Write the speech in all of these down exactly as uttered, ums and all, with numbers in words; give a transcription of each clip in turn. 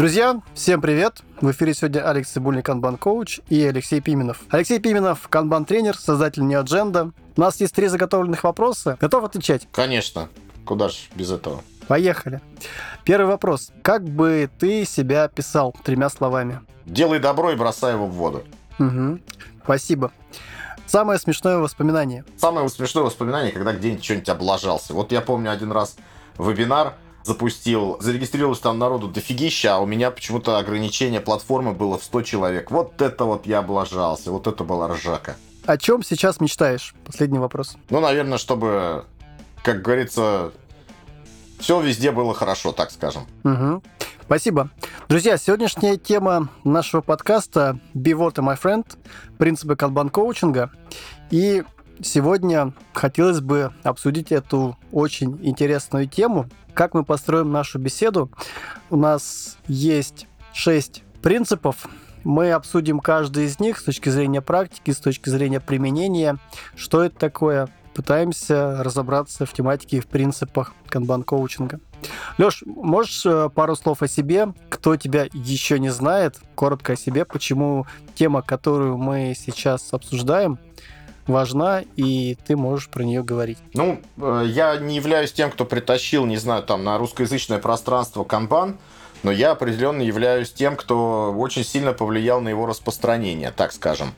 Друзья, всем привет! В эфире сегодня Алексей Бульник, Канбан-коуч, и Алексей Пименов. Алексей Пименов, Канбан-тренер, создатель Нью-Адженда. У нас есть три заготовленных вопроса. Готов отвечать? Конечно. Куда ж без этого? Поехали. Первый вопрос. Как бы ты себя описал тремя словами? Делай добро и бросай его в воду. Угу. Спасибо. Самое смешное воспоминание? Самое смешное воспоминание, когда где-нибудь что-нибудь облажался. Вот я помню один раз вебинар запустил, зарегистрировалось там народу дофигища, а у меня почему-то ограничение платформы было в сто человек. Вот это вот я облажался, вот это была ржака. О чем сейчас мечтаешь? Последний вопрос. Ну, наверное, чтобы, как говорится, все везде было хорошо, так скажем. Угу. Спасибо. Друзья, сегодняшняя тема нашего подкаста Be water, my friend, принципы канбан-коучинга. И сегодня хотелось бы обсудить эту очень интересную тему. Как мы построим нашу беседу? У нас есть шесть принципов. Мы обсудим каждый из них с точки зрения практики, с точки зрения применения. Что это такое? Пытаемся разобраться в тематике и в принципах канбан-коучинга. Лёш, можешь пару слов о себе? Кто тебя еще не знает, коротко о себе, почему тема, которую мы сейчас обсуждаем, важна, и ты можешь про нее говорить. Ну, я не являюсь тем, кто притащил, не знаю, там, на русскоязычное пространство канбан, но я определенно являюсь тем, кто очень сильно повлиял на его распространение, так скажем.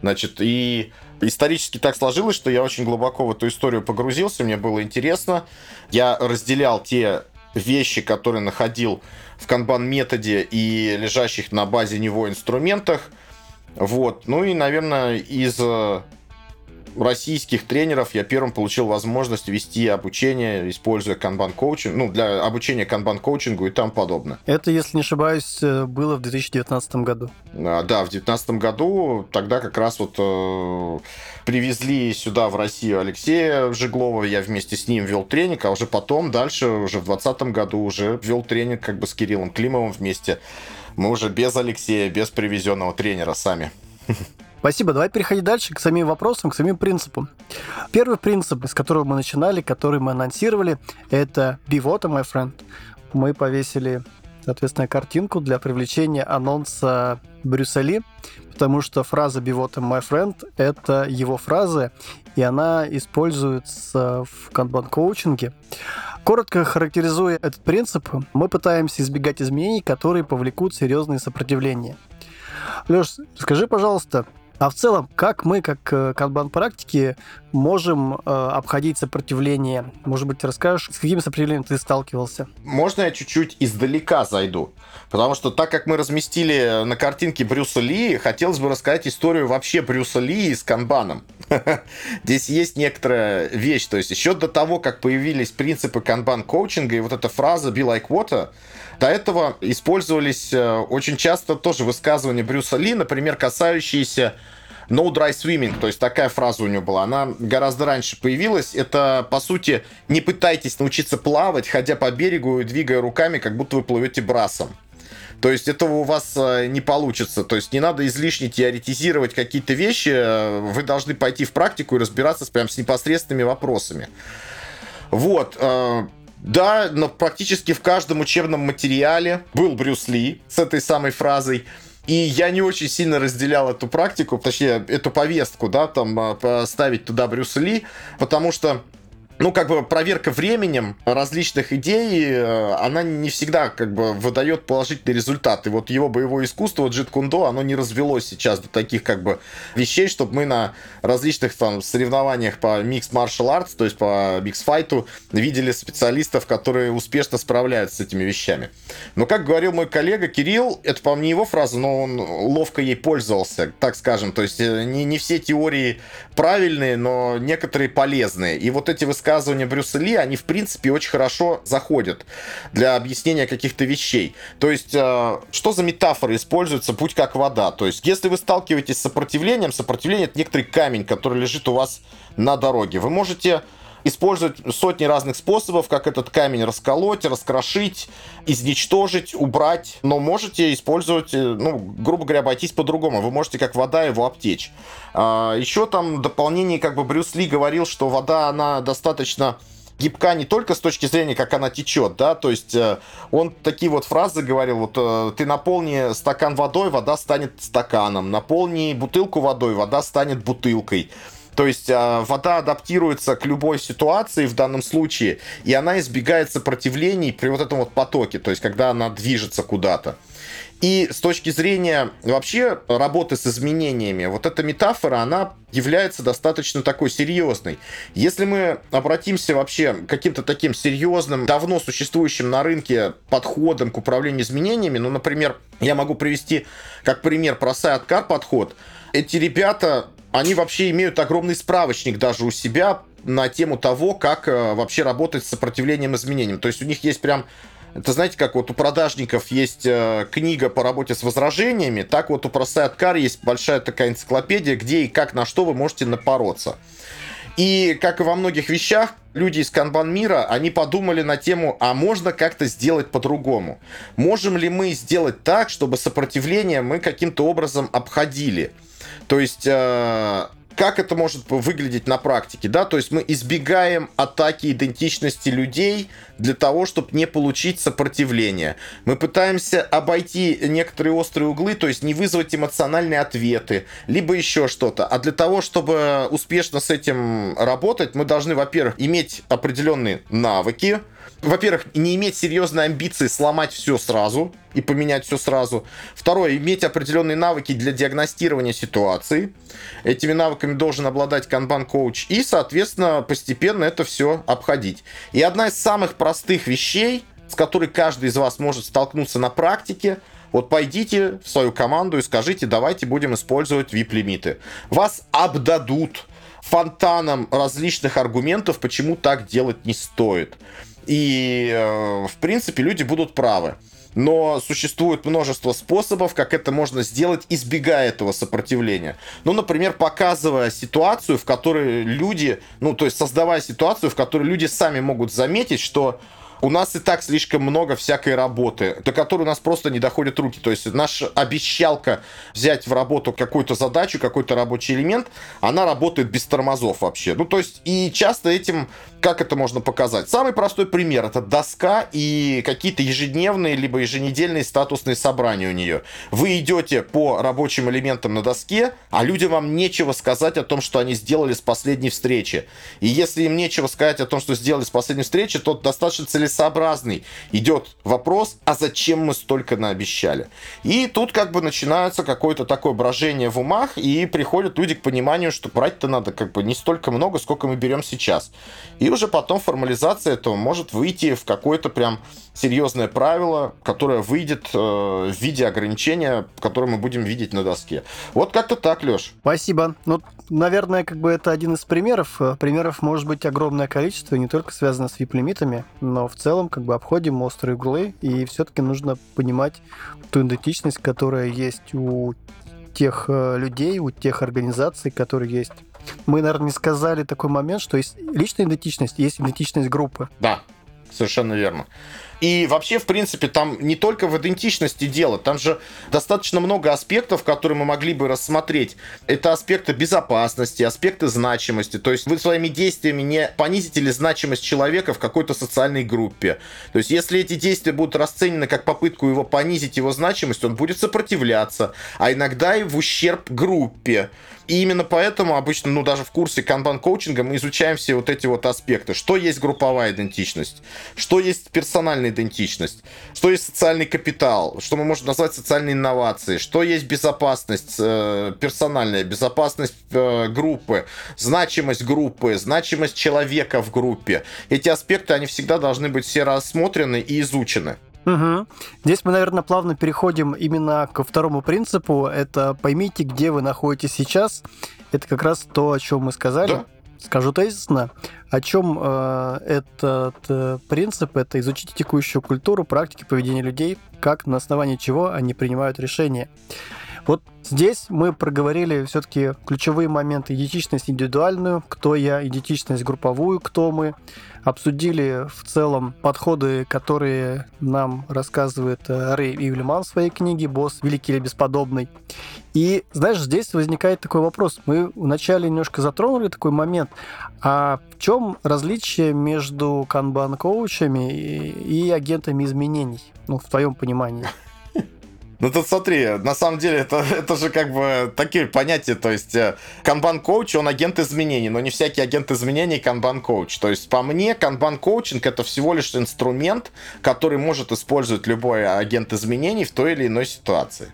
Значит, и исторически так сложилось, что я очень глубоко в эту историю погрузился, мне было интересно. Я разделял те вещи, которые находил в канбан-методе и лежащих на базе него инструментах. Вот. Ну и, наверное, из российских тренеров я первым получил возможность вести обучение, используя канбан-коучинг, ну, для обучения канбан-коучингу и тому подобное. Это, если не ошибаюсь, было в две тысячи девятнадцатом году. Да, в две тысячи девятнадцатом году тогда как раз вот э, привезли сюда, в Россию, Алексея Жеглова, я вместе с ним вел тренинг, а уже потом, дальше, уже в двадцатом году уже вел тренинг как бы с Кириллом Климовым вместе. Мы уже без Алексея, без привезенного тренера сами. Спасибо. Давай переходить дальше к самим вопросам, к самим принципам. Первый принцип, с которого мы начинали, который мы анонсировали, это Be water, my friend. Мы повесили, соответственно, картинку для привлечения анонса Брюса Ли, потому что фраза Be water, my friend – это его фраза, и она используется в канбан-коучинге. Коротко характеризуя этот принцип, мы пытаемся избегать изменений, которые повлекут серьезные сопротивления. Лёш, скажи, пожалуйста, а в целом, как мы, как канбан-практики, можем э, обходить сопротивление? Может быть, расскажешь, с каким сопротивлением ты сталкивался? Можно я чуть-чуть издалека зайду? Потому что так как мы разместили на картинке Брюса Ли, хотелось бы рассказать историю вообще Брюса Ли с канбаном. Здесь есть некоторая вещь. То есть еще до того, как появились принципы канбан-коучинга и вот эта фраза «be like water», до этого использовались очень часто тоже высказывания Брюса Ли, например, касающиеся «no dry swimming», то есть такая фраза у него была, она гораздо раньше появилась. Это, по сути, не пытайтесь научиться плавать, ходя по берегу и двигая руками, как будто вы плывете брасом. То есть этого у вас не получится. То есть не надо излишне теоретизировать какие-то вещи, вы должны пойти в практику и разбираться прям с непосредственными вопросами. Вот. Да, но практически в каждом учебном материале был Брюс Ли с этой самой фразой. И я не очень сильно разделял эту практику, точнее, эту повестку, да, там, ставить туда Брюса Ли, потому что, ну, как бы проверка временем различных идей, она не всегда, как бы, выдает положительный результат. И вот его боевое искусство, Джит Кундо, оно не развелось сейчас до таких, как бы, вещей, чтобы мы на различных, там, соревнованиях по микс маршал артс, то есть по микс-файту, видели специалистов, которые успешно справляются с этими вещами. Но, как говорил мой коллега Кирилл, это, по-моему, не его фраза, но он ловко ей пользовался, так скажем. То есть не, не все теории правильные, но некоторые полезные. И вот эти высказывания Высказывания Брюса Ли, они, в принципе, очень хорошо заходят для объяснения каких-то вещей. То есть, э, что за метафора используется «будь как вода»? То есть, если вы сталкиваетесь с сопротивлением, сопротивление – это некоторый камень, который лежит у вас на дороге. Вы можете использовать сотни разных способов, как этот камень расколоть, раскрошить, изничтожить, убрать. Но можете использовать, ну, грубо говоря, обойтись по-другому. Вы можете как вода его обтечь. А еще там в дополнение, как бы, Брюс Ли говорил, что вода, она достаточно гибка не только с точки зрения, как она течет, да, то есть он такие вот фразы говорил, вот ты наполни стакан водой, вода станет стаканом, наполни бутылку водой, вода станет бутылкой. То есть вода адаптируется к любой ситуации в данном случае, и она избегает сопротивлений при вот этом вот потоке, то есть когда она движется куда-то. И с точки зрения вообще работы с изменениями, вот эта метафора, она является достаточно такой серьезной. Если мы обратимся вообще к каким-то таким серьезным, давно существующим на рынке подходам к управлению изменениями, ну, например, я могу привести как пример ProSideCar подход. Эти ребята, они вообще имеют огромный справочник даже у себя на тему того, как вообще работать с сопротивлением изменениям. То есть у них есть прям... Это, знаете, как вот у продажников есть э, книга по работе с возражениями, так вот у ProSideCar есть большая такая энциклопедия, где и как, на что вы можете напороться. И, как и во многих вещах, люди из канбан-мира, они подумали на тему, а можно как-то сделать по-другому? Можем ли мы сделать так, чтобы сопротивление мы каким-то образом обходили? То есть... Э, Как это может выглядеть на практике, да? То есть мы избегаем атаки идентичности людей для того, чтобы не получить сопротивление. Мы пытаемся обойти некоторые острые углы, то есть не вызвать эмоциональные ответы, либо еще что-то. А для того, чтобы успешно с этим работать, мы должны, во-первых, иметь определенные навыки. Во-первых, не иметь серьезной амбиции сломать все сразу и поменять все сразу. Второе, иметь определенные навыки для диагностирования ситуации. Этими навыками должен обладать канбан-коуч. И, соответственно, постепенно это все обходить. И одна из самых простых вещей, с которой каждый из вас может столкнуться на практике, вот пойдите в свою команду и скажите, давайте будем использовать вип-лимиты. Вас обдадут фонтаном различных аргументов, почему так делать не стоит. И, в принципе, люди будут правы. Но существует множество способов, как это можно сделать, избегая этого сопротивления. Ну, например, показывая ситуацию, в которой люди... Ну, то есть создавая ситуацию, в которой люди сами могут заметить, что у нас и так слишком много всякой работы, до которой у нас просто не доходят руки. То есть наша обещалка взять в работу какую-то задачу, какой-то рабочий элемент, она работает без тормозов вообще. Ну, то есть и часто этим... Как это можно показать? Самый простой пример — это доска и какие-то ежедневные либо еженедельные статусные собрания у нее. Вы идете по рабочим элементам на доске, а людям вам нечего сказать о том, что они сделали с последней встречи. И если им нечего сказать о том, что сделали с последней встречи, то достаточно целесообразный идет вопрос, а зачем мы столько наобещали? И тут как бы начинается какое-то такое брожение в умах, и приходят люди к пониманию, что брать-то надо как бы не столько много, сколько мы берем сейчас. И уже потом формализация этого может выйти в какое-то прям серьезное правило, которое выйдет э, в виде ограничения, которое мы будем видеть на доске. Вот как-то так, Лёш. Спасибо. Ну, наверное, как бы это один из примеров. Примеров может быть огромное количество, не только связано с вип-лимитами, но в целом как бы обходим острые углы, и все-таки нужно понимать ту идентичность, которая есть у тех людей, у тех организаций, которые есть. Мы, наверное, не сказали такой момент, что есть личная идентичность, есть идентичность группы. Да, совершенно верно. И вообще, в принципе, там не только в идентичности дело, там же достаточно много аспектов, которые мы могли бы рассмотреть. Это аспекты безопасности, аспекты значимости. То есть вы своими действиями не понизите ли значимость человека в какой-то социальной группе. То есть если эти действия будут расценены как попытку его понизить, его значимость, он будет сопротивляться, а иногда и в ущерб группе. И именно поэтому обычно, ну, даже в курсе канбан-коучинга мы изучаем все вот эти вот аспекты. Что есть групповая идентичность, что есть персональная идентичность, что есть социальный капитал, что мы можем назвать социальные инновации, что есть безопасность, э, персональная безопасность э, группы, значимость группы, значимость человека в группе. Эти аспекты, они всегда должны быть все рассмотрены и изучены. Угу. Здесь мы, наверное, плавно переходим именно ко второму принципу. Это поймите, где вы находитесь сейчас. Это как раз то, о чем мы сказали. Да. Скажу тезисно. О чем э, этот э, принцип? Это изучите текущую культуру, практики, поведение людей, как на основании чего они принимают решения. Вот здесь мы проговорили все-таки ключевые моменты: идентичность индивидуальную, кто я, идентичность групповую, кто мы. Обсудили в целом подходы, которые нам рассказывает Рэй Ивельман в своей книге «Босс великий или бесподобный». И, знаешь, здесь возникает такой вопрос. Мы вначале немножко затронули такой момент. А в чем различие между канбан-коучами и агентами изменений? Ну, в твоем понимании. Ну тут смотри, на самом деле это, это же как бы такие понятия, то есть канбан-коуч, он агент изменений, но не всякий агент изменений канбан-коуч. То есть по мне канбан-коучинг это всего лишь инструмент, который может использовать любой агент изменений в той или иной ситуации.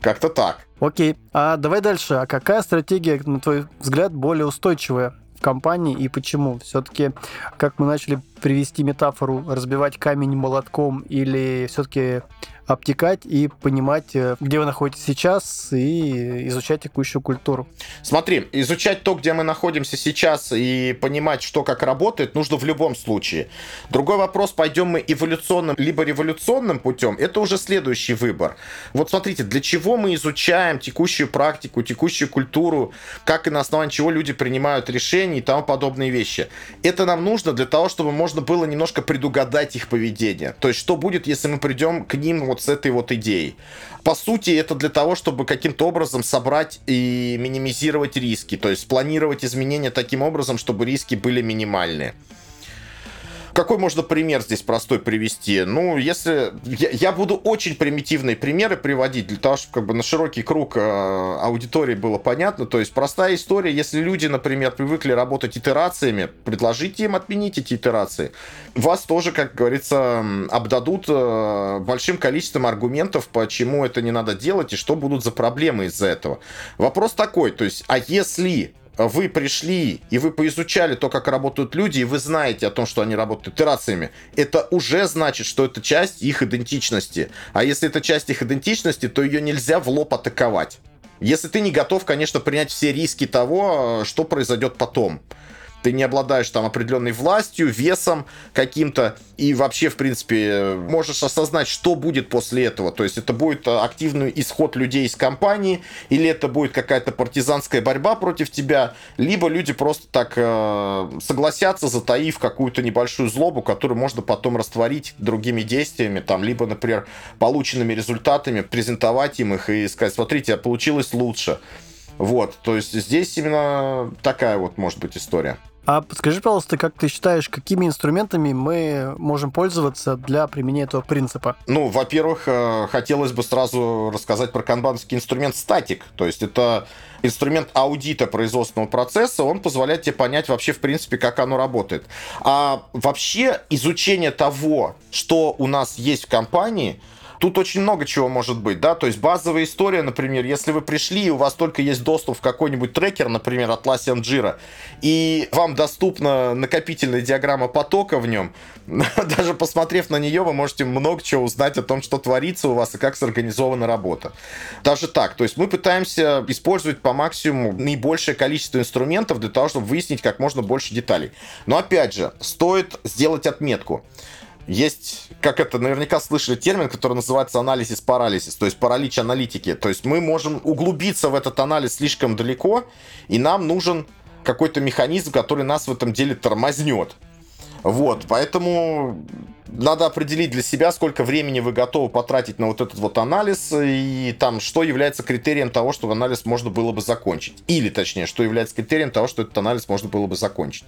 Как-то так. Окей, а давай дальше. А какая стратегия, на твой взгляд, более устойчивая в компании и почему? Все-таки, как мы начали привести метафору, разбивать камень молотком или все-таки обтекать и понимать, где вы находитесь сейчас, и изучать текущую культуру. Смотри, изучать то, где мы находимся сейчас, и понимать, что как работает, нужно в любом случае. Другой вопрос, пойдем мы эволюционным либо революционным путем, это уже следующий выбор. Вот смотрите, для чего мы изучаем текущую практику, текущую культуру, как и на основании чего люди принимают решения и тому подобные вещи. Это нам нужно для того, чтобы можно было немножко предугадать их поведение. То есть, что будет, если мы придем к ним вот с этой вот идеей. По сути, это для того, чтобы каким-то образом собрать и минимизировать риски, то есть планировать изменения таким образом, чтобы риски были минимальны. Какой можно пример здесь простой привести? Ну, если... Я, я буду очень примитивные примеры приводить, для того, чтобы как бы на широкий круг э, аудитории было понятно. То есть простая история, если люди, например, привыкли работать итерациями, предложите им отменить эти итерации. Вас тоже, как говорится, обдадут э, большим количеством аргументов, почему это не надо делать и что будут за проблемы из-за этого. Вопрос такой, то есть, а если... вы пришли, и вы поизучали то, как работают люди, и вы знаете о том, что они работают итерациями, это уже значит, что это часть их идентичности. А если это часть их идентичности, то ее нельзя в лоб атаковать. Если ты не готов, конечно, принять все риски того, что произойдет потом. Ты не обладаешь там определенной властью, весом каким-то, и вообще, в принципе, можешь осознать, что будет после этого. То есть это будет активный исход людей из компании, или это будет какая-то партизанская борьба против тебя, либо люди просто так э, согласятся, затаив какую-то небольшую злобу, которую можно потом растворить другими действиями, там, либо, например, полученными результатами, презентовать им их и сказать: смотрите, получилось лучше. Вот, то есть здесь именно такая вот может быть история. А подскажи, пожалуйста, как ты считаешь, какими инструментами мы можем пользоваться для применения этого принципа? Ну, во-первых, хотелось бы сразу рассказать про канбанский инструмент «Статик». То есть это инструмент аудита производственного процесса, он позволяет тебе понять вообще, в принципе, как оно работает. А вообще изучение того, что у нас есть в компании, тут очень много чего может быть, да, то есть базовая история, например, если вы пришли и у вас только есть доступ в какой-нибудь трекер, например, Atlassian Jira, и вам доступна накопительная диаграмма потока в нем, даже посмотрев на нее, вы можете много чего узнать о том, что творится у вас и как сорганизована работа. Даже так, то есть мы пытаемся использовать по максимуму наибольшее количество инструментов для того, чтобы выяснить как можно больше деталей. Но опять же, стоит сделать отметку. Есть, как это, наверняка слышали термин, который называется analysis paralysis, то есть паралич аналитики. То есть мы можем углубиться в этот анализ слишком далеко, и нам нужен какой-то механизм, который нас в этом деле тормознет. Вот, поэтому надо определить для себя, сколько времени вы готовы потратить на вот этот вот анализ, и там, что является критерием того, что анализ можно было бы закончить. Или, точнее, что является критерием того, что этот анализ можно было бы закончить.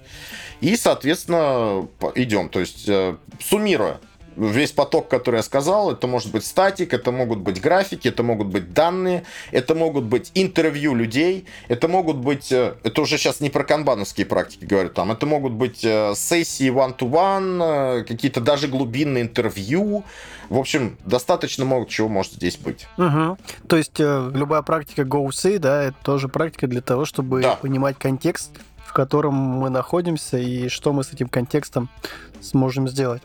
И, соответственно, идем, то есть, э, суммируя весь поток, который я сказал, это может быть статик, это могут быть графики, это могут быть данные, это могут быть интервью людей, это могут быть, это уже сейчас не про канбановские практики говорю, там, это могут быть сессии one-to-one, какие-то даже глубинные интервью, в общем, достаточно много чего может здесь быть. Угу. То есть любая практика GoSee, да, это тоже практика для того, чтобы да. понимать контекст, в котором мы находимся и что мы с этим контекстом сможем сделать.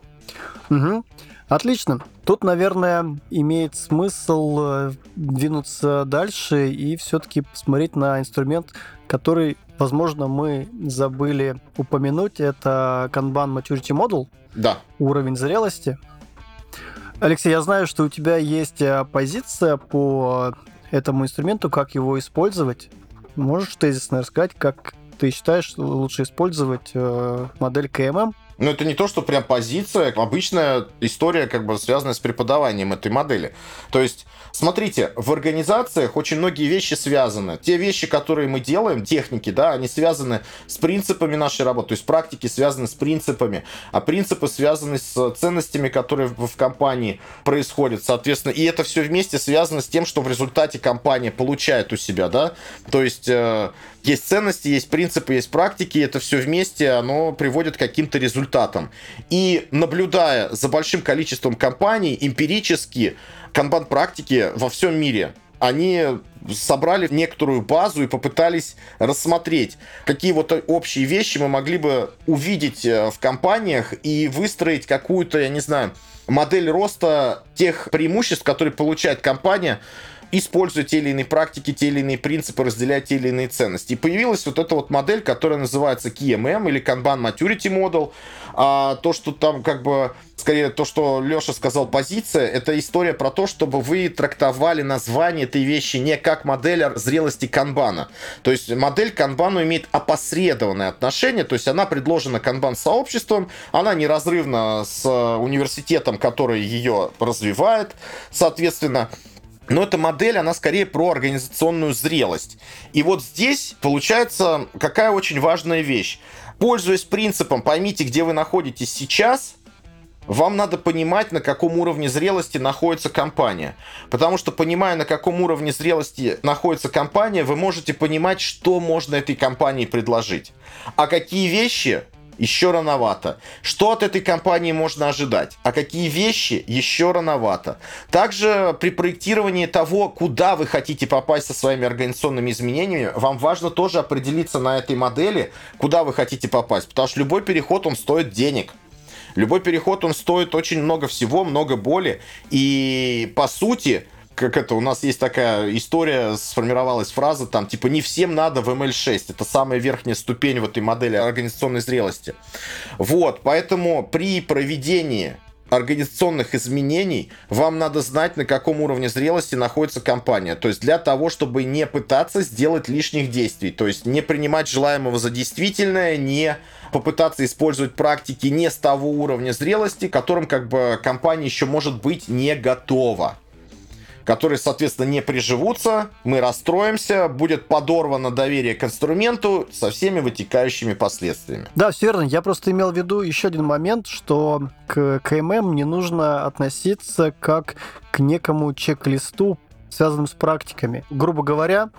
Угу. Отлично. Тут, наверное, имеет смысл двинуться дальше и все-таки посмотреть на инструмент, который, возможно, мы забыли упомянуть. Это Kanban Maturity Model. Да. Уровень зрелости. Алексей, я знаю, что у тебя есть позиция по этому инструменту, как его использовать. Можешь тезисно рассказать, как ты считаешь лучше использовать э, модель кей эм эм? Ну, это не то, что прям позиция, обычная история, как бы связанная с преподаванием этой модели. То есть, смотрите, в организациях очень многие вещи связаны. Те вещи, которые мы делаем, техники, да, они связаны с принципами нашей работы, то есть практики связаны с принципами, а принципы связаны с ценностями, которые в компании происходят, соответственно. И это все вместе связано с тем, что в результате компания получает у себя, да. То есть, э, есть ценности, есть принципы, есть практики, и это все вместе, оно приводит к каким-то результатам. И наблюдая за большим количеством компаний, эмпирически канбан-практики во всем мире, они собрали некоторую базу и попытались рассмотреть, какие вот общие вещи мы могли бы увидеть в компаниях и выстроить какую-то, я не знаю, модель роста тех преимуществ, которые получает компания, используя те или иные практики, те или иные принципы, разделяя те или иные ценности. И появилась вот эта вот модель, которая называется кей эм эм или Kanban Maturity Model. А то, что там как бы, скорее, то, что Леша сказал, позиция, это история про то, чтобы вы трактовали название этой вещи не как модель зрелости канбана. То есть модель к канбану имеет опосредованное отношение, то есть она предложена канбан-сообществом, она неразрывна с университетом, который ее развивает, соответственно. Но эта модель, она скорее про организационную зрелость. И вот здесь получается какая очень важная вещь. Пользуясь принципом «поймите, где вы находитесь сейчас», вам надо понимать, на каком уровне зрелости находится компания. Потому что, понимая, на каком уровне зрелости находится компания, вы можете понимать, что можно этой компании предложить. А какие вещи еще рановато. Что от этой компании можно ожидать? А какие вещи еще рановато? Также при проектировании того, куда вы хотите попасть со своими организационными изменениями, вам важно тоже определиться на этой модели, куда вы хотите попасть. Потому что любой переход, он стоит денег. Любой переход, он стоит очень много всего, много боли. И по сути, как это, у нас есть такая история, сформировалась фраза, там, типа, не всем надо в эм эл шесть. Это самая верхняя ступень в этой модели организационной зрелости. Вот, поэтому при проведении организационных изменений вам надо знать, на каком уровне зрелости находится компания. То есть для того, чтобы не пытаться сделать лишних действий. То есть не принимать желаемого за действительное, не попытаться использовать практики не с того уровня зрелости, которым, как бы, компания еще может быть не готова. Которые, соответственно, не приживутся, мы расстроимся, будет подорвано доверие к инструменту со всеми вытекающими последствиями. Да, все верно. Я просто имел в виду еще один момент, что к кей эм эм не нужно относиться как к некому чек-листу, связанному с практиками. Грубо говоря,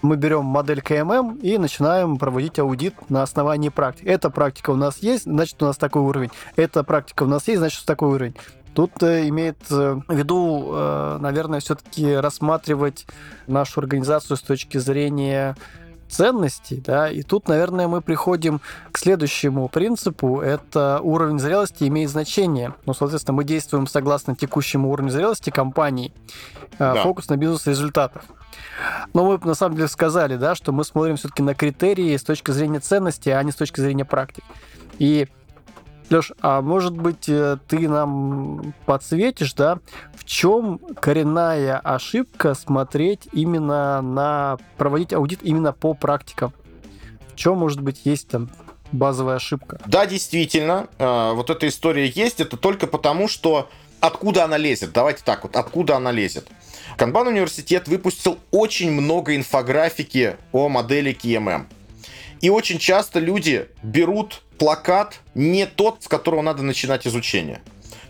мы берем модель кей эм эм и начинаем проводить аудит на основании практик. Эта практика у нас есть, значит, у нас такой уровень. Эта практика у нас есть, значит, такой уровень. Тут имеет в виду, наверное, все-таки рассматривать нашу организацию с точки зрения ценностей, да, и тут, наверное, мы приходим к следующему принципу, это уровень зрелости имеет значение. Ну, соответственно, мы действуем согласно текущему уровню зрелости компании, да. Фокус на бизнес-результатах. Но мы на самом деле сказали, да, что мы смотрим все-таки на критерии с точки зрения ценностей, а не с точки зрения практик. И Лёш, а может быть, ты нам подсветишь, да, в чем коренная ошибка смотреть именно на... проводить аудит именно по практикам? В чем, может быть, есть там базовая ошибка? Да, действительно, вот эта история есть, это только потому, что откуда она лезет? Давайте так вот, откуда она лезет? Канбан-университет выпустил очень много инфографики о модели кей эм эм. И очень часто люди берут плакат не тот, с которого надо начинать изучение.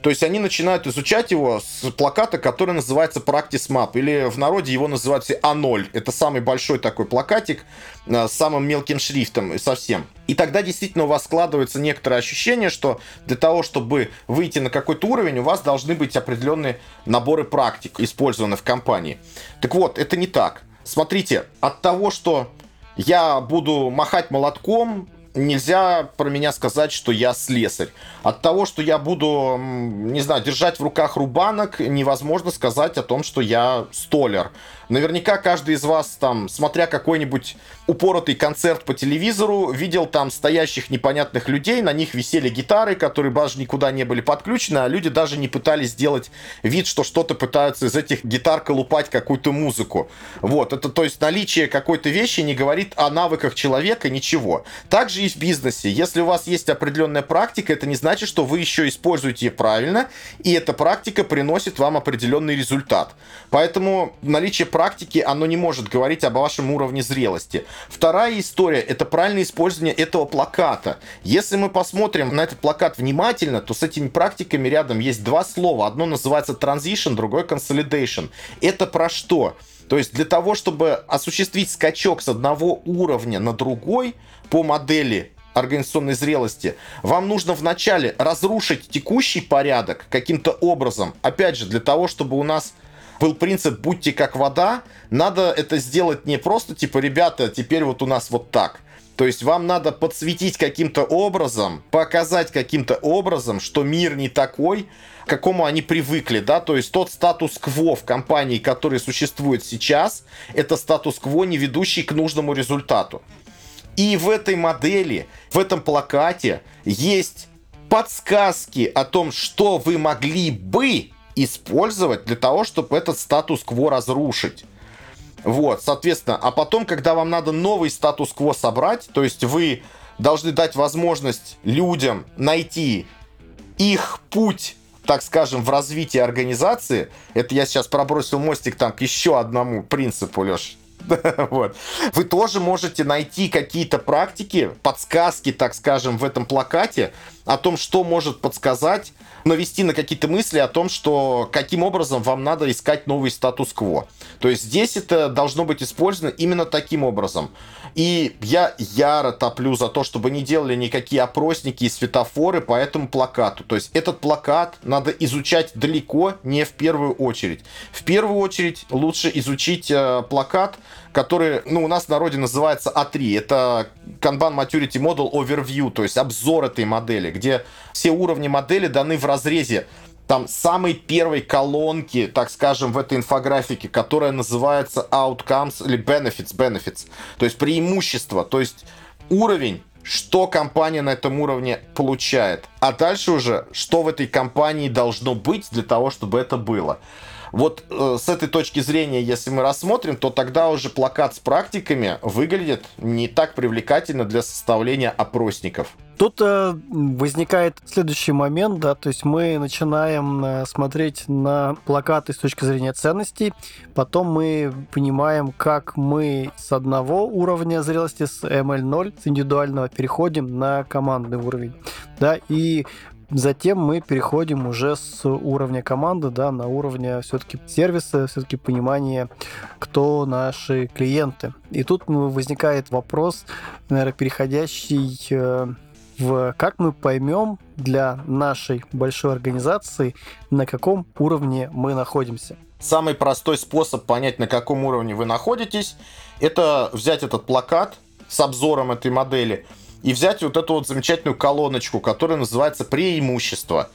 То есть они начинают изучать его с плаката, который называется Practice Map, или в народе его называют а ноль. Это самый большой такой плакатик с самым мелким шрифтом и совсем. И тогда действительно у вас складывается некоторое ощущение, что для того, чтобы выйти на какой-то уровень, у вас должны быть определенные наборы практик, использованные в компании. Так вот, это не так. Смотрите, от того, что я буду махать молотком, нельзя про меня сказать, что я слесарь. От того, что я буду, не знаю, держать в руках рубанок, невозможно сказать о том, что я столяр. Наверняка каждый из вас, там, смотря какой-нибудь упоротый концерт по телевизору, видел там стоящих непонятных людей, на них висели гитары, которые даже никуда не были подключены, а люди даже не пытались сделать вид, что что-то пытаются из этих гитар колупать, какую-то музыку. Вот, это, то есть, наличие какой-то вещи не говорит о навыках человека ничего. Также и в бизнесе. Если у вас есть определенная практика, это не значит, что вы еще используете ее правильно, и эта практика приносит вам определенный результат. Поэтому наличие практики, оно не может говорить об вашем уровне зрелости. Вторая история — это правильное использование этого плаката. Если мы посмотрим на этот плакат внимательно, то с этими практиками рядом есть два слова. Одно называется transition, другое consolidation. Это про что? То есть для того, чтобы осуществить скачок с одного уровня на другой по модели организационной зрелости, вам нужно вначале разрушить текущий порядок каким-то образом. Опять же, для того, чтобы у нас был принцип «будьте как вода», надо это сделать не просто типа «ребята, теперь вот у нас вот так». То есть вам надо подсветить каким-то образом, показать каким-то образом, что мир не такой, к какому они привыкли, да, то есть тот статус-кво в компании, который существует сейчас, это статус-кво, не ведущий к нужному результату. И в этой модели, в этом плакате есть подсказки о том, что вы могли бы использовать для того, чтобы этот статус-кво разрушить. Вот, соответственно, а потом, когда вам надо новый статус-кво собрать, то есть вы должны дать возможность людям найти их путь, так скажем, в развитии организации. Это я сейчас пробросил мостик там к еще одному принципу, Леш. Вот. Вы тоже можете найти какие-то практики, подсказки, так скажем, в этом плакате о том, что может подсказать, навести на какие-то мысли о том, что каким образом вам надо искать новый статус-кво. То есть здесь это должно быть использовано именно таким образом. И я яро топлю за то, чтобы не делали никакие опросники и светофоры по этому плакату. То есть этот плакат надо изучать далеко не в первую очередь. В первую очередь лучше изучить э, плакат, который, ну, у нас в народе называется А три. Это Kanban Maturity Model Overview, то есть обзор этой модели, где все уровни модели даны в разрезе там самой первой колонки, так скажем, в этой инфографике, которая называется Outcomes или Benefits, Benefits, то есть преимущества, то есть уровень, что компания на этом уровне получает, а дальше уже, что в этой компании должно быть для того, чтобы это было. Вот э, с этой точки зрения, если мы рассмотрим, то тогда уже плакат с практиками выглядит не так привлекательно для составления опросников. Тут э, возникает следующий момент, да, то есть мы начинаем э, смотреть на плакаты с точки зрения ценностей, потом мы понимаем, как мы с одного уровня зрелости, с эм эл ноль, с индивидуального, переходим на командный уровень, да, и затем мы переходим уже с уровня команды, да, на уровне все-таки сервиса, все-таки понимания, кто наши клиенты. И тут возникает вопрос, наверное, переходящий в как мы поймем для нашей большой организации, на каком уровне мы находимся. Самый простой способ понять, на каком уровне вы находитесь, это взять этот плакат с обзором этой модели и взять вот эту вот замечательную колоночку, которая называется «Преимущество».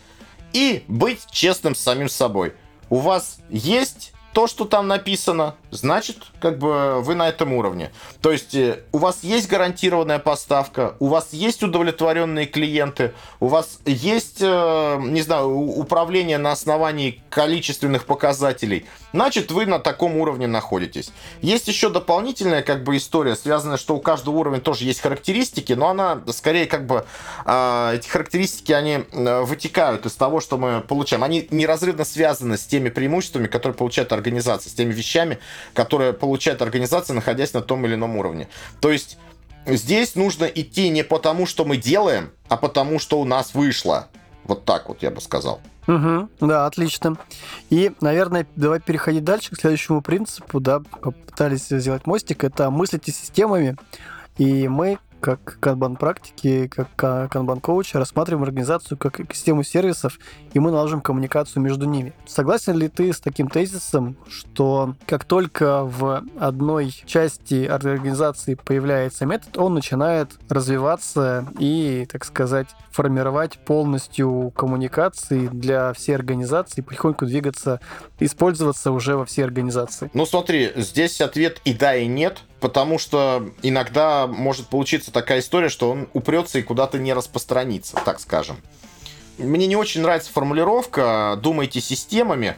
И быть честным с самим собой. У вас есть то, что там написано, значит, как бы вы на этом уровне. То есть у вас есть гарантированная поставка, у вас есть удовлетворенные клиенты, у вас есть, не знаю, управление на основании количественных показателей, значит, вы на таком уровне находитесь. Есть еще дополнительная, как бы, история, связанная, что у каждого уровня тоже есть характеристики, но она, скорее, как бы, эти характеристики, они вытекают из того, что мы получаем. Они неразрывно связаны с теми преимуществами, которые получает организация, с теми вещами, которые получает организация, находясь на том или ином уровне. То есть здесь нужно идти не потому, что мы делаем, а потому, что у нас вышло. Вот так вот я бы сказал. Угу, да, отлично. И, наверное, давай переходить дальше к следующему принципу, да, пытались сделать мостик, это мыслите системами, и мы как канбан-практики, как канбан-коучи рассматриваем организацию как систему сервисов, и мы наложим коммуникацию между ними. Согласен ли ты с таким тезисом, что как только в одной части организации появляется метод, он начинает развиваться и, так сказать, формировать полностью коммуникации для всей организации, потихоньку двигаться, использоваться уже во всей организации? Ну смотри, здесь ответ и да, и нет. Потому что иногда может получиться такая история, что он упрется и куда-то не распространится, так скажем. Мне не очень нравится формулировка «думайте системами».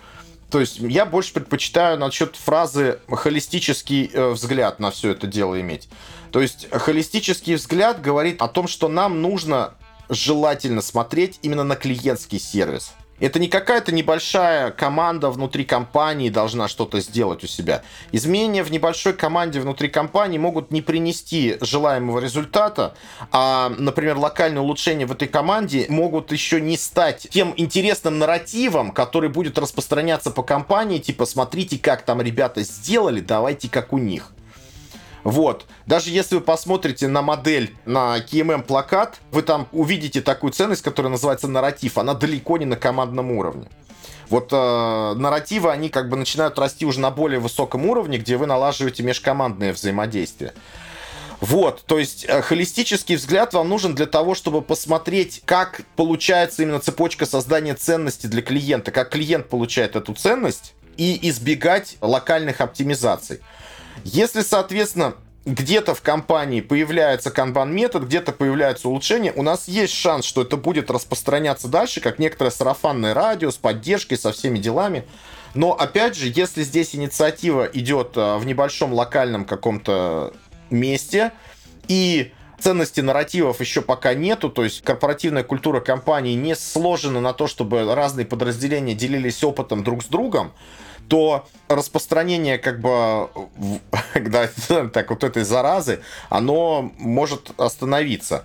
То есть я больше предпочитаю насчет фразы «холистический взгляд» на все это дело иметь. То есть холистический взгляд говорит о том, что нам нужно желательно смотреть именно на клиентский сервис. Это не какая-то небольшая команда внутри компании должна что-то сделать у себя. Изменения в небольшой команде внутри компании могут не принести желаемого результата, а, например, локальные улучшения в этой команде могут еще не стать тем интересным нарративом, который будет распространяться по компании, типа «смотрите, как там ребята сделали, давайте как у них». Вот. Даже если вы посмотрите на модель, на кей эм эм-плакат, вы там увидите такую ценность, которая называется нарратив. Она далеко не на командном уровне. Вот э, нарративы, они как бы начинают расти уже на более высоком уровне, где вы налаживаете межкомандное взаимодействие. Вот, то есть э, холистический взгляд вам нужен для того, чтобы посмотреть, как получается именно цепочка создания ценности для клиента, как клиент получает эту ценность, и избегать локальных оптимизаций. Если, соответственно, где-то в компании появляется канбан-метод, где-то появляются улучшения, у нас есть шанс, что это будет распространяться дальше, как некоторое сарафанное радио с поддержкой, со всеми делами. Но, опять же, если здесь инициатива идет в небольшом локальном каком-то месте, и ценности нарративов еще пока нету, то есть корпоративная культура компании не сложена на то, чтобы разные подразделения делились опытом друг с другом, то распространение, как бы, когда, так, вот этой заразы, оно может остановиться.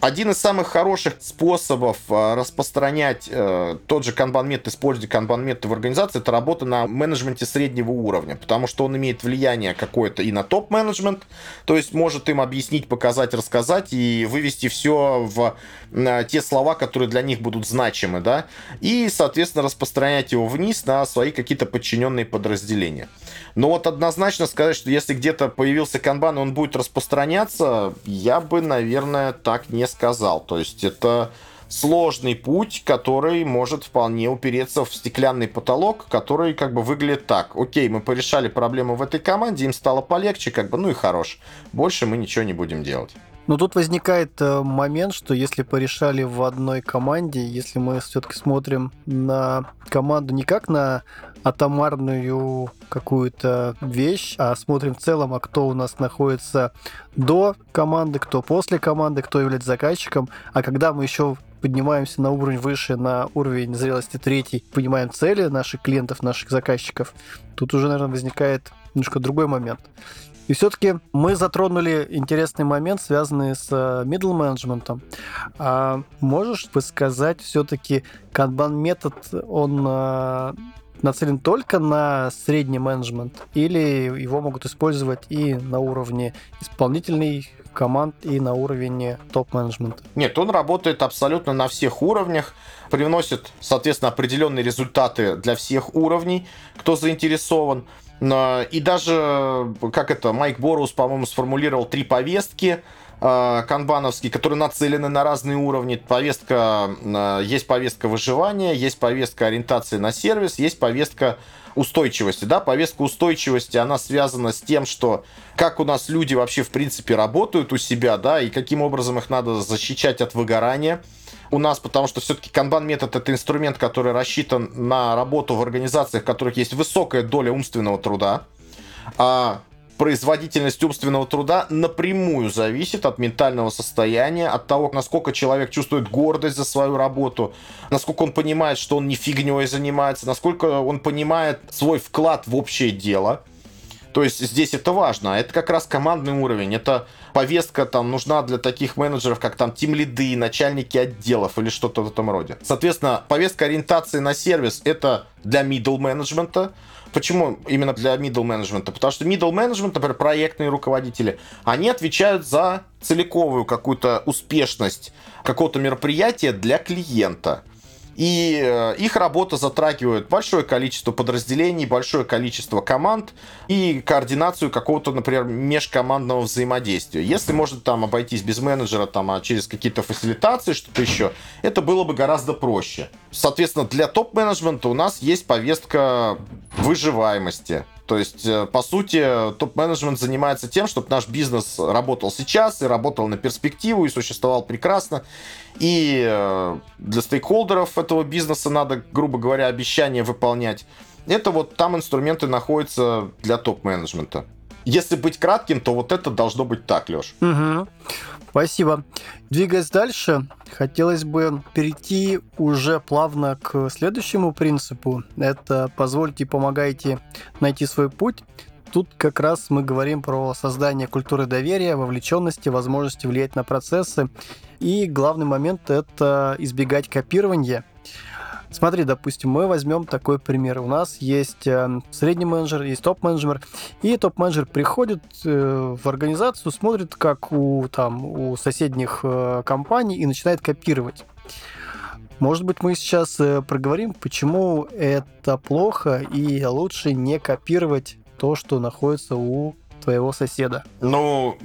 Один из самых хороших способов распространять э, тот же канбан-метод, используя канбан-метод в организации, это работа на менеджменте среднего уровня, потому что он имеет влияние какое-то и на топ-менеджмент, то есть может им объяснить, показать, рассказать и вывести все в э, те слова, которые для них будут значимы, да, и, соответственно, распространять его вниз на свои какие-то подчиненные подразделения. Но вот однозначно сказать, что если где-то появился канбан, и он будет распространяться, я бы, наверное, так не сказал. То есть это сложный путь, который может вполне упереться в стеклянный потолок, который как бы выглядит так. Окей, мы порешали проблему в этой команде, им стало полегче, как бы, ну и хорош. Больше мы ничего не будем делать. Но тут возникает момент, что если порешали в одной команде, если мы все-таки смотрим на команду не как на атомарную какую-то вещь, а смотрим в целом, а кто у нас находится до команды, кто после команды, кто является заказчиком, а когда мы еще поднимаемся на уровень выше, на уровень зрелости третий, понимаем цели наших клиентов, наших заказчиков, тут уже, наверное, возникает немножко другой момент. И все-таки мы затронули интересный момент, связанный с middle management. А можешь подсказать, все-таки канбан-метод, он нацелен только на средний менеджмент, или его могут использовать и на уровне исполнительной команд, и на уровне топ-менеджмента? Нет, он работает абсолютно на всех уровнях, приносит, соответственно, определенные результаты для всех уровней, кто заинтересован. И даже, как это, Майк Борус, по-моему, сформулировал три повестки канбановские, которые нацелены на разные уровни. Повестка, есть повестка выживания, есть повестка ориентации на сервис, есть повестка устойчивости. Да, повестка устойчивости, она связана с тем, что как у нас люди вообще в принципе работают у себя, да, и каким образом их надо защищать от выгорания у нас, потому что все-таки канбан-метод — это инструмент, который рассчитан на работу в организациях, в которых есть высокая доля умственного труда. А производительность умственного труда напрямую зависит от ментального состояния, от того, насколько человек чувствует гордость за свою работу, насколько он понимает, что он не фигней занимается, насколько он понимает свой вклад в общее дело. То есть здесь это важно. Это как раз командный уровень. Это повестка там нужна для таких менеджеров, как там тимлиды, начальники отделов или что-то в этом роде. Соответственно, повестка ориентации на сервис — это для middle management. Почему именно для middle management? Потому что middle management, например, проектные руководители, они отвечают за целиковую какую-то успешность какого-то мероприятия для клиента. И их работа затрагивает большое количество подразделений, большое количество команд и координацию какого-то, например, межкомандного взаимодействия. Если можно там обойтись без менеджера, там, а через какие-то фасилитации, что-то еще, это было бы гораздо проще. Соответственно, для топ-менеджмента у нас есть повестка выживаемости. То есть, по сути, топ-менеджмент занимается тем, чтобы наш бизнес работал сейчас и работал на перспективу, и существовал прекрасно. И для стейкхолдеров этого бизнеса надо, грубо говоря, обещания выполнять. Это вот там инструменты находятся для топ-менеджмента. Если быть кратким, то вот это должно быть так, Лёш. Угу. Спасибо. Двигаясь дальше, хотелось бы перейти уже плавно к следующему принципу. Это «позвольте и помогайте найти свой путь». Тут как раз мы говорим про создание культуры доверия, вовлеченности, возможности влиять на процессы. И главный момент – это избегать копирования. Смотри, допустим, мы возьмем такой пример. У нас есть средний менеджер, есть топ-менеджер, и топ-менеджер приходит в организацию, смотрит, как у, там, у соседних компаний, и начинает копировать. Может быть, мы сейчас проговорим, почему это плохо, и лучше не копировать то, что находится у твоего соседа. Ну,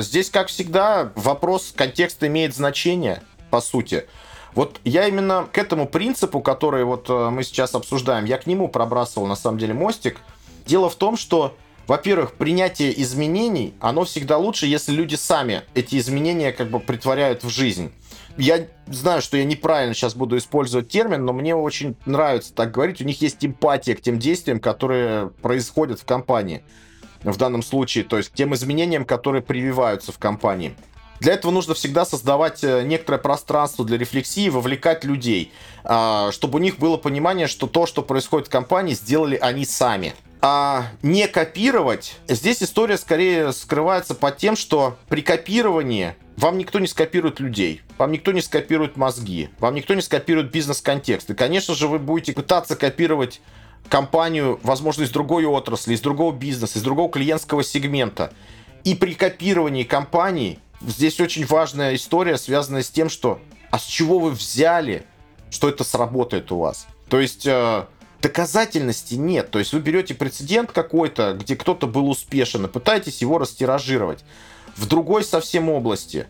здесь, как всегда, вопрос контекста имеет значение, по сути. Вот я именно к этому принципу, который вот мы сейчас обсуждаем, я к нему пробрасывал, на самом деле, мостик. Дело в том, что, во-первых, принятие изменений, оно всегда лучше, если люди сами эти изменения как бы претворяют в жизнь. Я знаю, что я неправильно сейчас буду использовать термин, но мне очень нравится так говорить. У них есть эмпатия к тем действиям, которые происходят в компании. В данном случае, то есть к тем изменениям, которые прививаются в компании. Для этого нужно всегда создавать некоторое пространство для рефлексии, вовлекать людей, чтобы у них было понимание, что то, что происходит в компании, сделали они сами. А не копировать, здесь история скорее скрывается под тем, что при копировании вам никто не скопирует людей, вам никто не скопирует мозги, вам никто не скопирует бизнес-контекст. И, конечно же, вы будете пытаться копировать компанию, возможно, из другой отрасли, из другого бизнеса, из другого клиентского сегмента. И при копировании компании здесь очень важная история, связанная с тем, что а с чего вы взяли, что это сработает у вас? То есть э, доказательности нет. То есть вы берете прецедент какой-то, где кто-то был успешен, и пытаетесь его растиражировать в другой совсем области.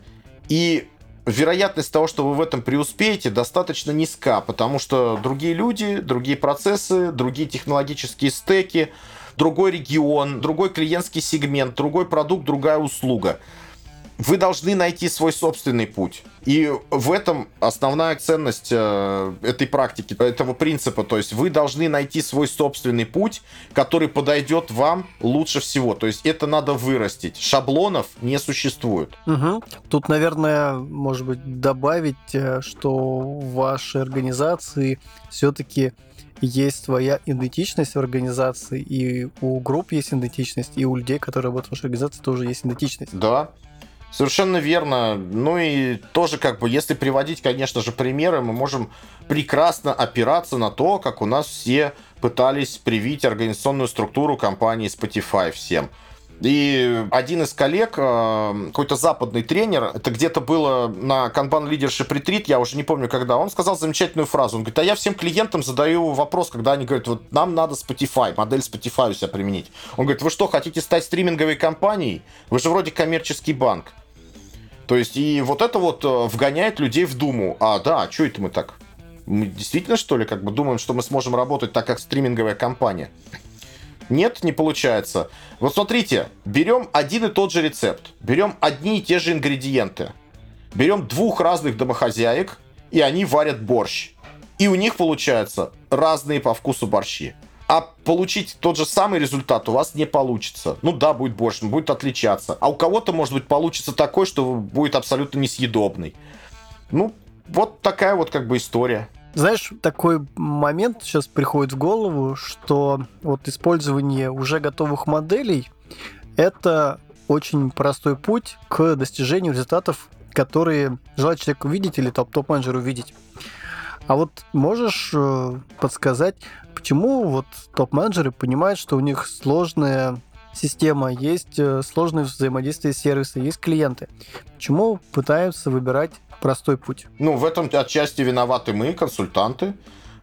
И вероятность того, что вы в этом преуспеете, достаточно низка, потому что другие люди, другие процессы, другие технологические стеки, другой регион, другой клиентский сегмент, другой продукт, другая услуга. Вы должны найти свой собственный путь. И в этом основная ценность э, этой практики, этого принципа. То есть вы должны найти свой собственный путь, который подойдет вам лучше всего. То есть это надо вырастить. Шаблонов не существует. Угу. Тут, наверное, может быть, добавить, что в вашей организации все-таки есть своя идентичность в организации, и у групп есть идентичность, и у людей, которые работают в вашей организации, тоже есть идентичность. Да. Совершенно верно. Ну и тоже, как бы, если приводить, конечно же, примеры, мы можем прекрасно опираться на то, как у нас все пытались привить организационную структуру компании Spotify всем. И один из коллег, какой-то западный тренер, это где-то было на Kanban Leadership Retreat, я уже не помню когда, он сказал замечательную фразу. Он говорит: а я всем клиентам задаю вопрос, когда они говорят, вот нам надо Spotify, модель Spotify у себя применить. Он говорит: вы что, хотите стать стриминговой компанией? Вы же вроде коммерческий банк. То есть и вот это вот вгоняет людей в думу. А, да, что это мы так? Мы действительно, что ли, как бы думаем, что мы сможем работать так, как стриминговая компания? Нет, не получается. Вот смотрите, берем один и тот же рецепт, берем одни и те же ингредиенты, берем двух разных домохозяек, и они варят борщ. И у них получаются разные по вкусу борщи. А получить тот же самый результат у вас не получится. Ну да, будет борщ, но будет отличаться. А у кого-то, может быть, получится такой, что будет абсолютно несъедобный. Ну, вот такая вот как бы история. Знаешь, такой момент сейчас приходит в голову, что вот использование уже готовых моделей – это очень простой путь к достижению результатов, которые желает человек увидеть или топ-менеджер увидеть. А вот можешь подсказать, почему вот топ-менеджеры понимают, что у них сложная система, есть сложные взаимодействия сервиса, есть клиенты? Почему пытаются выбирать простой путь? Ну, в этом отчасти виноваты мы, консультанты,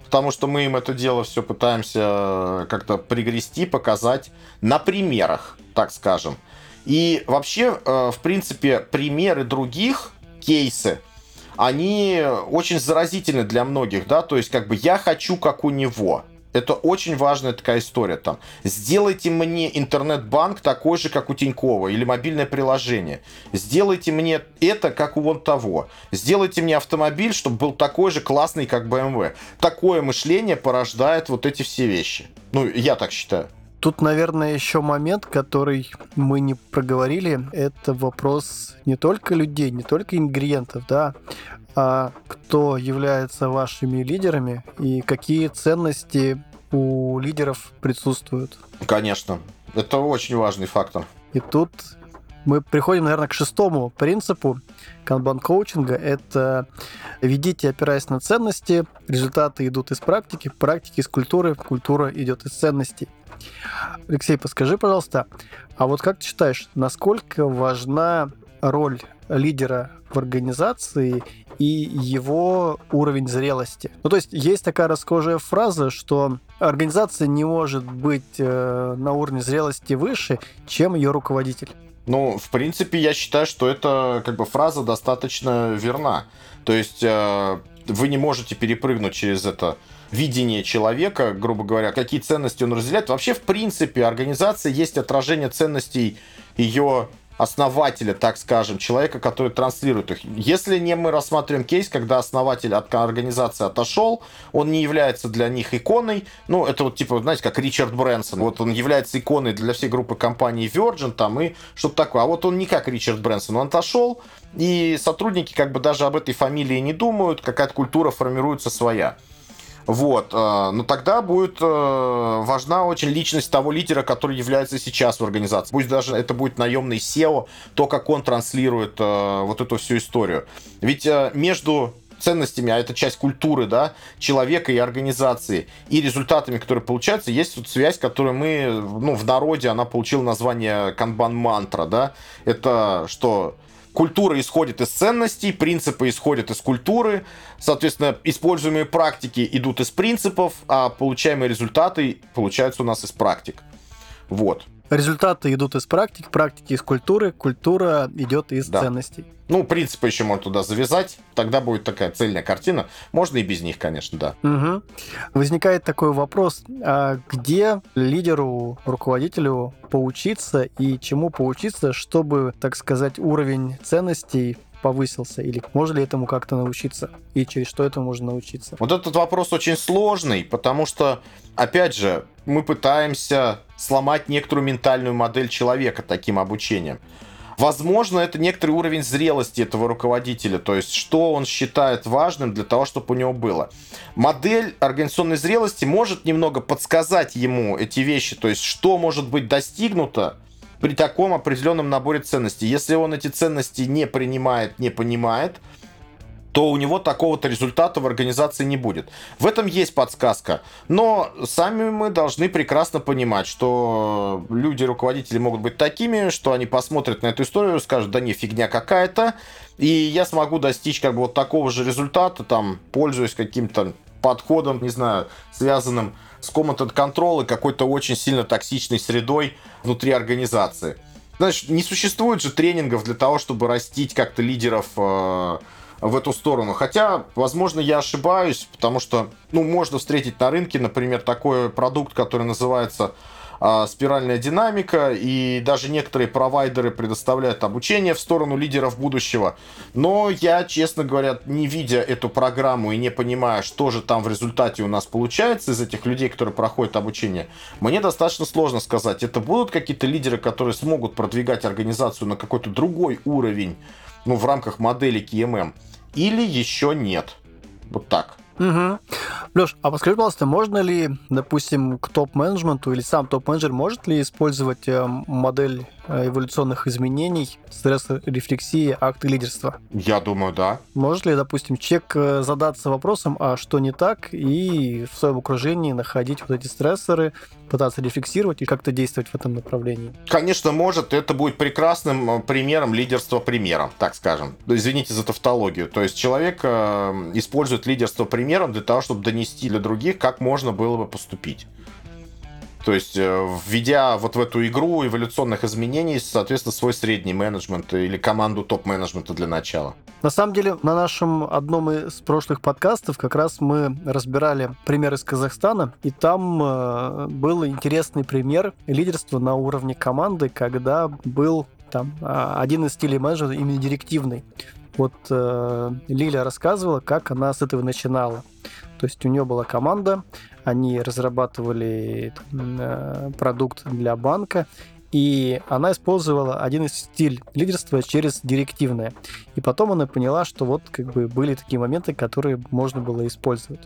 потому что мы им это дело все пытаемся как-то пригрести, показать на примерах, так скажем. И вообще, в принципе, примеры других, кейсы, они очень заразительны для многих, да, то есть как бы я хочу как у него. Это очень важная такая история там. Сделайте мне интернет-банк такой же, как у Тинькова, или мобильное приложение. Сделайте мне это, как у вон того. Сделайте мне автомобиль, чтобы был такой же классный, как бэ эм вэ. Такое мышление порождает вот эти все вещи. Ну, я так считаю. Тут, наверное, еще момент, который мы не проговорили. Это вопрос не только людей, не только ингредиентов, да, а кто является вашими лидерами и какие ценности у лидеров присутствуют. Конечно, это очень важный фактор. И тут мы приходим, наверное, к шестому принципу канбан-коучинга. Это ведите, опираясь на ценности, результаты идут из практики, практики из культуры, культура идет из ценностей. Алексей, подскажи, пожалуйста, а вот как ты считаешь, насколько важна роль лидера в организации и его уровень зрелости? Ну, то есть, есть такая расхожая фраза, что организация не может быть э, на уровне зрелости выше, чем ее руководитель. Ну, в принципе, я считаю, что эта как бы фраза достаточно верна. То есть, э, вы не можете перепрыгнуть через это видение человека, грубо говоря, какие ценности он разделяет. Вообще, в принципе, организация есть отражение ценностей ее основателя, так скажем, человека, который транслирует их. Если не мы рассматриваем кейс, когда основатель от организации отошел, он не является для них иконой, ну, это вот типа, знаете, как Ричард Брэнсон, вот он является иконой для всей группы компаний Virgin, там, и что-то такое. А вот он не как Ричард Брэнсон, он отошел, и сотрудники как бы даже об этой фамилии не думают, какая-то культура формируется своя. Вот, но тогда будет важна очень личность того лидера, который является сейчас в организации. Пусть даже это будет наемный сео, то, как он транслирует вот эту всю историю. Ведь между ценностями, а это часть культуры, да, человека и организации, и результатами, которые получаются, есть вот связь, которую мы, ну, в народе, она получила название канбан-мантра, да. Это что... Культура исходит из ценностей, принципы исходят из культуры, соответственно, используемые практики идут из принципов, а получаемые результаты получаются у нас из практик. Вот. Результаты идут из практик, практики из культуры, культура идет из да. ценностей. Ну, принципы еще можно туда завязать, тогда будет такая цельная картина. Можно и без них, конечно, да. Угу. Возникает такой вопрос, а где лидеру, руководителю поучиться и чему поучиться, чтобы, так сказать, уровень ценностей повысился? Или можно ли этому как-то научиться? И через что этому можно научиться? Вот этот вопрос очень сложный, потому что, опять же, мы пытаемся сломать некоторую ментальную модель человека таким обучением. Возможно, это некоторый уровень зрелости этого руководителя, то есть что он считает важным для того, чтобы у него было. Модель организационной зрелости может немного подсказать ему эти вещи, то есть что может быть достигнуто при таком определенном наборе ценностей. Если он эти ценности не принимает, не понимает, то у него такого-то результата в организации не будет. В этом есть подсказка. Но сами мы должны прекрасно понимать, что люди, руководители могут быть такими, что они посмотрят на эту историю и скажут, да не, фигня какая-то, и я смогу достичь как бы вот такого же результата, там, пользуясь каким-то подходом, не знаю, связанным с команд-контролом и какой-то очень сильно токсичной средой внутри организации. Знаешь, не существует же тренингов для того, чтобы растить как-то лидеров э- в эту сторону. Хотя, возможно, я ошибаюсь, потому что, ну, можно встретить на рынке, например, такой продукт, который называется э, спиральная динамика, и даже некоторые провайдеры предоставляют обучение в сторону лидеров будущего. Но я, честно говоря, не видя эту программу и не понимая, что же там в результате у нас получается из этих людей, которые проходят обучение, мне достаточно сложно сказать, это будут какие-то лидеры, которые смогут продвигать организацию на какой-то другой уровень, ну, в рамках модели кей эм эм, или еще нет. Вот так. Угу. Лёш, а подскажи, пожалуйста, можно ли, допустим, к топ-менеджменту или сам топ-менеджер может ли использовать модель эволюционных изменений, стресс-рефлексии, акты лидерства? Я думаю, да. Может ли, допустим, человек задаться вопросом, а что не так, и в своем окружении находить вот эти стрессоры, пытаться рефлексировать и как-то действовать в этом направлении? Конечно, может. Это будет прекрасным примером лидерства примером, так скажем. Извините за тавтологию. То есть человек использует лидерство примером для того, чтобы донести для других, как можно было бы поступить. То есть, введя вот в эту игру эволюционных изменений, соответственно, свой средний менеджмент или команду топ-менеджмента для начала. На самом деле, на нашем одном из прошлых подкастов как раз мы разбирали пример из Казахстана, и там э, был интересный пример лидерства на уровне команды, когда был там один из стилей менеджера именно директивный. Вот э, Лиля рассказывала, как она с этого начинала. То есть у нее была команда, они разрабатывали там, продукт для банка, и она использовала один из стилей лидерства через директивное. И потом она поняла, что вот как бы были такие моменты, которые можно было использовать.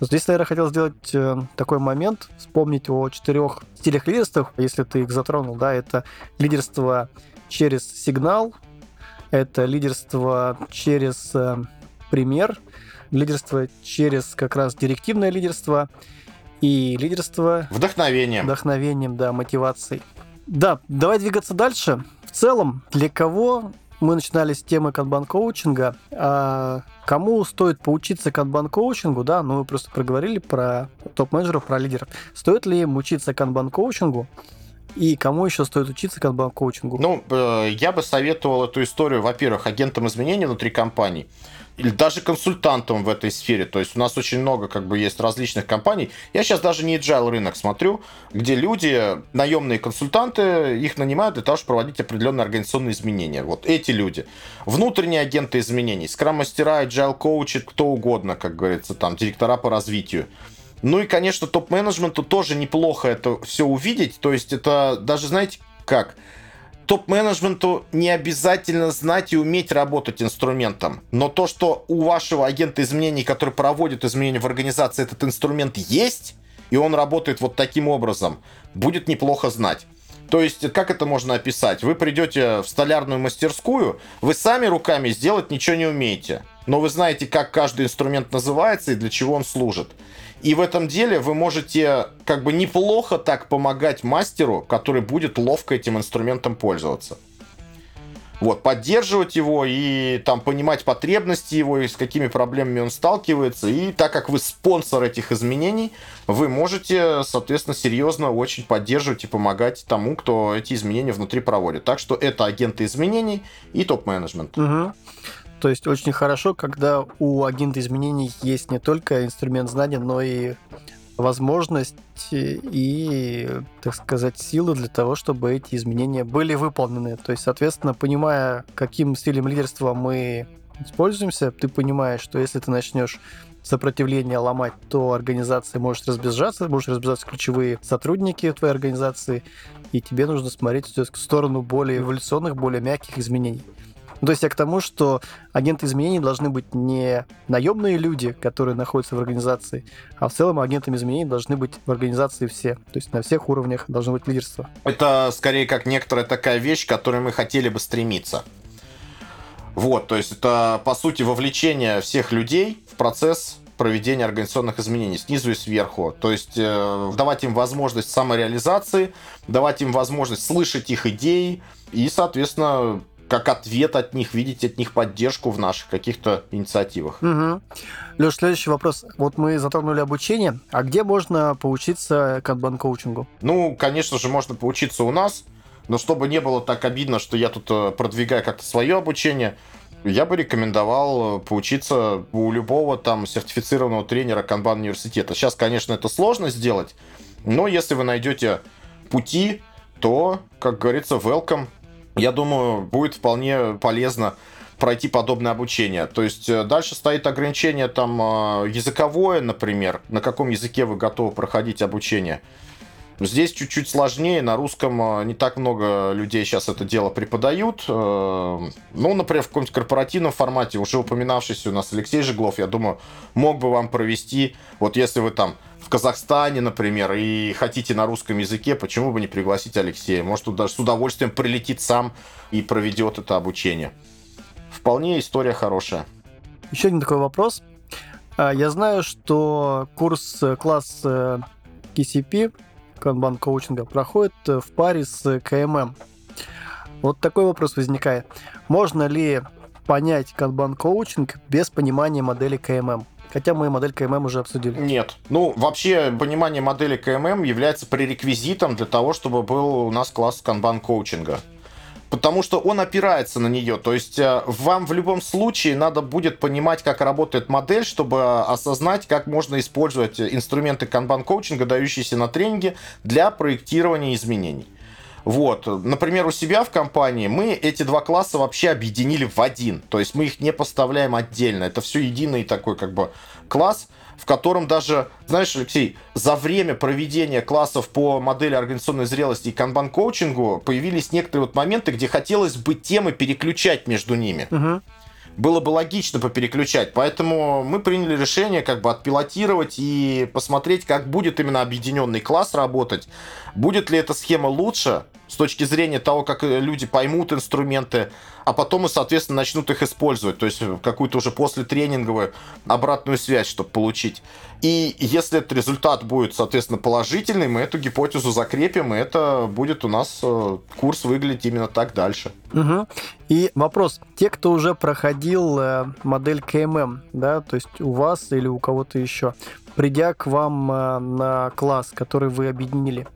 Но здесь, наверное, хотел сделать такой момент, вспомнить о четырех стилях лидерства, если ты их затронул, да, это лидерство через сигнал, это лидерство через пример, лидерство через как раз директивное лидерство и лидерство... Вдохновением. Вдохновением, да, мотивацией. Да, давай двигаться дальше. В целом, для кого мы начинали с темы канбан-коучинга, а кому стоит поучиться канбан-коучингу, да, ну мы просто проговорили про топ-менеджеров, про лидеров. Стоит ли им учиться канбан-коучингу? И кому еще стоит учиться канбан-коучингу? Ну, э, я бы советовал эту историю, во-первых, агентам изменений внутри компаний, или даже консультантам в этой сфере. То есть у нас очень много как бы есть различных компаний. Я сейчас даже не agile рынок смотрю, где люди, наемные консультанты, их нанимают для того, чтобы проводить определенные организационные изменения. Вот эти люди. Внутренние агенты изменений, скрам-мастера, agile-коучи, кто угодно, как говорится, там, директора по развитию. Ну и, конечно, топ-менеджменту тоже неплохо это все увидеть. То есть это даже, знаете, как? Топ-менеджменту не обязательно знать и уметь работать инструментом. Но то, что у вашего агента изменений, который проводит изменения в организации, этот инструмент есть, и он работает вот таким образом, будет неплохо знать. То есть, как это можно описать? Вы придете в столярную мастерскую, вы сами руками сделать ничего не умеете. Но вы знаете, как каждый инструмент называется и для чего он служит. И в этом деле вы можете как бы неплохо так помогать мастеру, который будет ловко этим инструментом пользоваться. Вот, поддерживать его и там понимать потребности его, и с какими проблемами он сталкивается. И так как вы спонсор этих изменений, вы можете, соответственно, серьезно очень поддерживать и помогать тому, кто эти изменения внутри проводит. Так что это агенты изменений и топ-менеджмент. Угу. То есть очень хорошо, когда у агента изменений есть не только инструмент знания, но и возможность и, так сказать, силы для того, чтобы эти изменения были выполнены. То есть, соответственно, понимая, каким стилем лидерства мы используемся, ты понимаешь, что если ты начнешь сопротивление ломать, то организация может разбежаться, может разбежаться ключевые сотрудники твоей организации, и тебе нужно смотреть в сторону более эволюционных, более мягких изменений. То есть я к тому, что агенты изменений должны быть не наемные люди, которые находятся в организации, а в целом агентами изменений должны быть в организации все. То есть на всех уровнях должно быть лидерство. Это скорее как некоторая такая вещь, к которой мы хотели бы стремиться. Вот, то есть это, по сути, вовлечение всех людей в процесс проведения организационных изменений снизу и сверху. То есть э, давать им возможность самореализации, давать им возможность слышать их идеи и, соответственно, как ответ от них, видеть от них поддержку в наших каких-то инициативах. Угу. Лёш, следующий вопрос. Вот мы затронули обучение. А где можно поучиться канбан-коучингу? Ну, конечно же, можно поучиться у нас. Но чтобы не было так обидно, что я тут продвигаю как-то свое обучение, я бы рекомендовал поучиться у любого там сертифицированного тренера Канбан-университета. Сейчас, конечно, это сложно сделать, но если вы найдете пути, то, как говорится, welcome. Я думаю, будет вполне полезно пройти подобное обучение. То есть дальше стоит ограничение там языковое, например, на каком языке вы готовы проходить обучение. Здесь чуть-чуть сложнее, на русском не так много людей сейчас это дело преподают. Ну, например, в каком-нибудь корпоративном формате, уже упоминавшийся у нас Алексей Жеглов, я думаю, мог бы вам провести, вот если вы там в Казахстане, например, и хотите на русском языке, почему бы не пригласить Алексея? Может, он даже с удовольствием прилетит сам и проведет это обучение. Вполне история хорошая. Еще один такой вопрос. Я знаю, что курс, класс кей си пи, канбан-коучинга, проходит в паре с кей эм эм. Вот такой вопрос возникает. Можно ли понять канбан-коучинг без понимания модели кей эм эм? Хотя мы модель кей эм эм уже обсудили. Нет. Ну, вообще, понимание модели кей эм эм является пререквизитом для того, чтобы был у нас класс канбан-коучинга. Потому что он опирается на нее. То есть вам в любом случае надо будет понимать, как работает модель, чтобы осознать, как можно использовать инструменты канбан-коучинга, дающиеся на тренинге, для проектирования изменений. Вот. Например, у себя в компании мы эти два класса вообще объединили в один. То есть мы их не поставляем отдельно. Это все единый такой как бы класс, в котором даже, знаешь, Алексей, за время проведения классов по модели организационной зрелости и канбан-коучингу появились некоторые вот моменты, где хотелось бы темы переключать между ними. Угу. Было бы логично попереключать. Поэтому мы приняли решение как бы отпилотировать и посмотреть, как будет именно объединенный класс работать. Будет ли эта схема лучше с точки зрения того, как люди поймут инструменты, а потом и, соответственно, начнут их использовать. То есть какую-то уже послетренинговую обратную связь, чтобы получить. И если этот результат будет, соответственно, положительный, мы эту гипотезу закрепим, и это будет у нас курс выглядеть именно так дальше. Угу. И вопрос. Те, кто уже проходил модель кей эм эм, да, то есть у вас или у кого-то еще, придя к вам на класс, который вы объединили,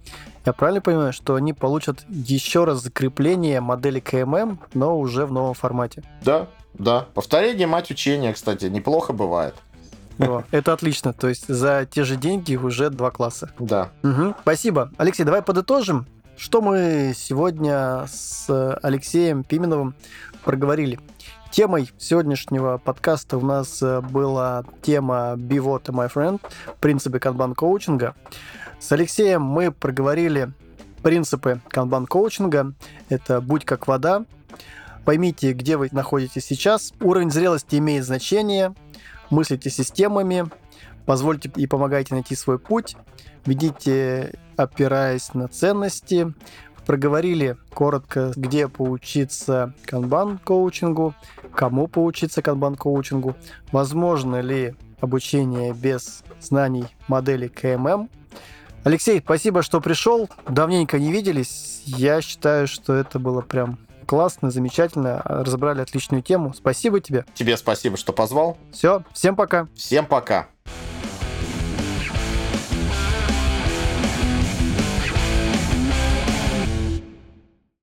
я правильно понимаю, что они получат еще раз закрепление модели кей эм эм, но уже в новом формате? Да, да. Повторение — мать учения, кстати, неплохо бывает. О, это отлично. То есть за те же деньги уже два класса. Да. Угу, спасибо. Алексей, давай подытожим, что мы сегодня с Алексеем Пименовым проговорили. Темой сегодняшнего подкаста у нас была тема Be water, my friend, принципы канбан-коучинга. С Алексеем мы проговорили принципы канбан-коучинга. Это «Будь как вода». Поймите, где вы находитесь сейчас. Уровень зрелости имеет значение. Мыслите системами. Позвольте и помогайте найти свой путь. Ведите, опираясь на ценности. Проговорили коротко, где поучиться канбан-коучингу, кому поучиться канбан-коучингу, возможно ли обучение без знаний модели кей эм эм. Алексей, спасибо, что пришел. Давненько не виделись. Я считаю, что это было прям классно, замечательно. Разобрали отличную тему. Спасибо тебе. Тебе спасибо, что позвал. Все, всем пока. Всем пока.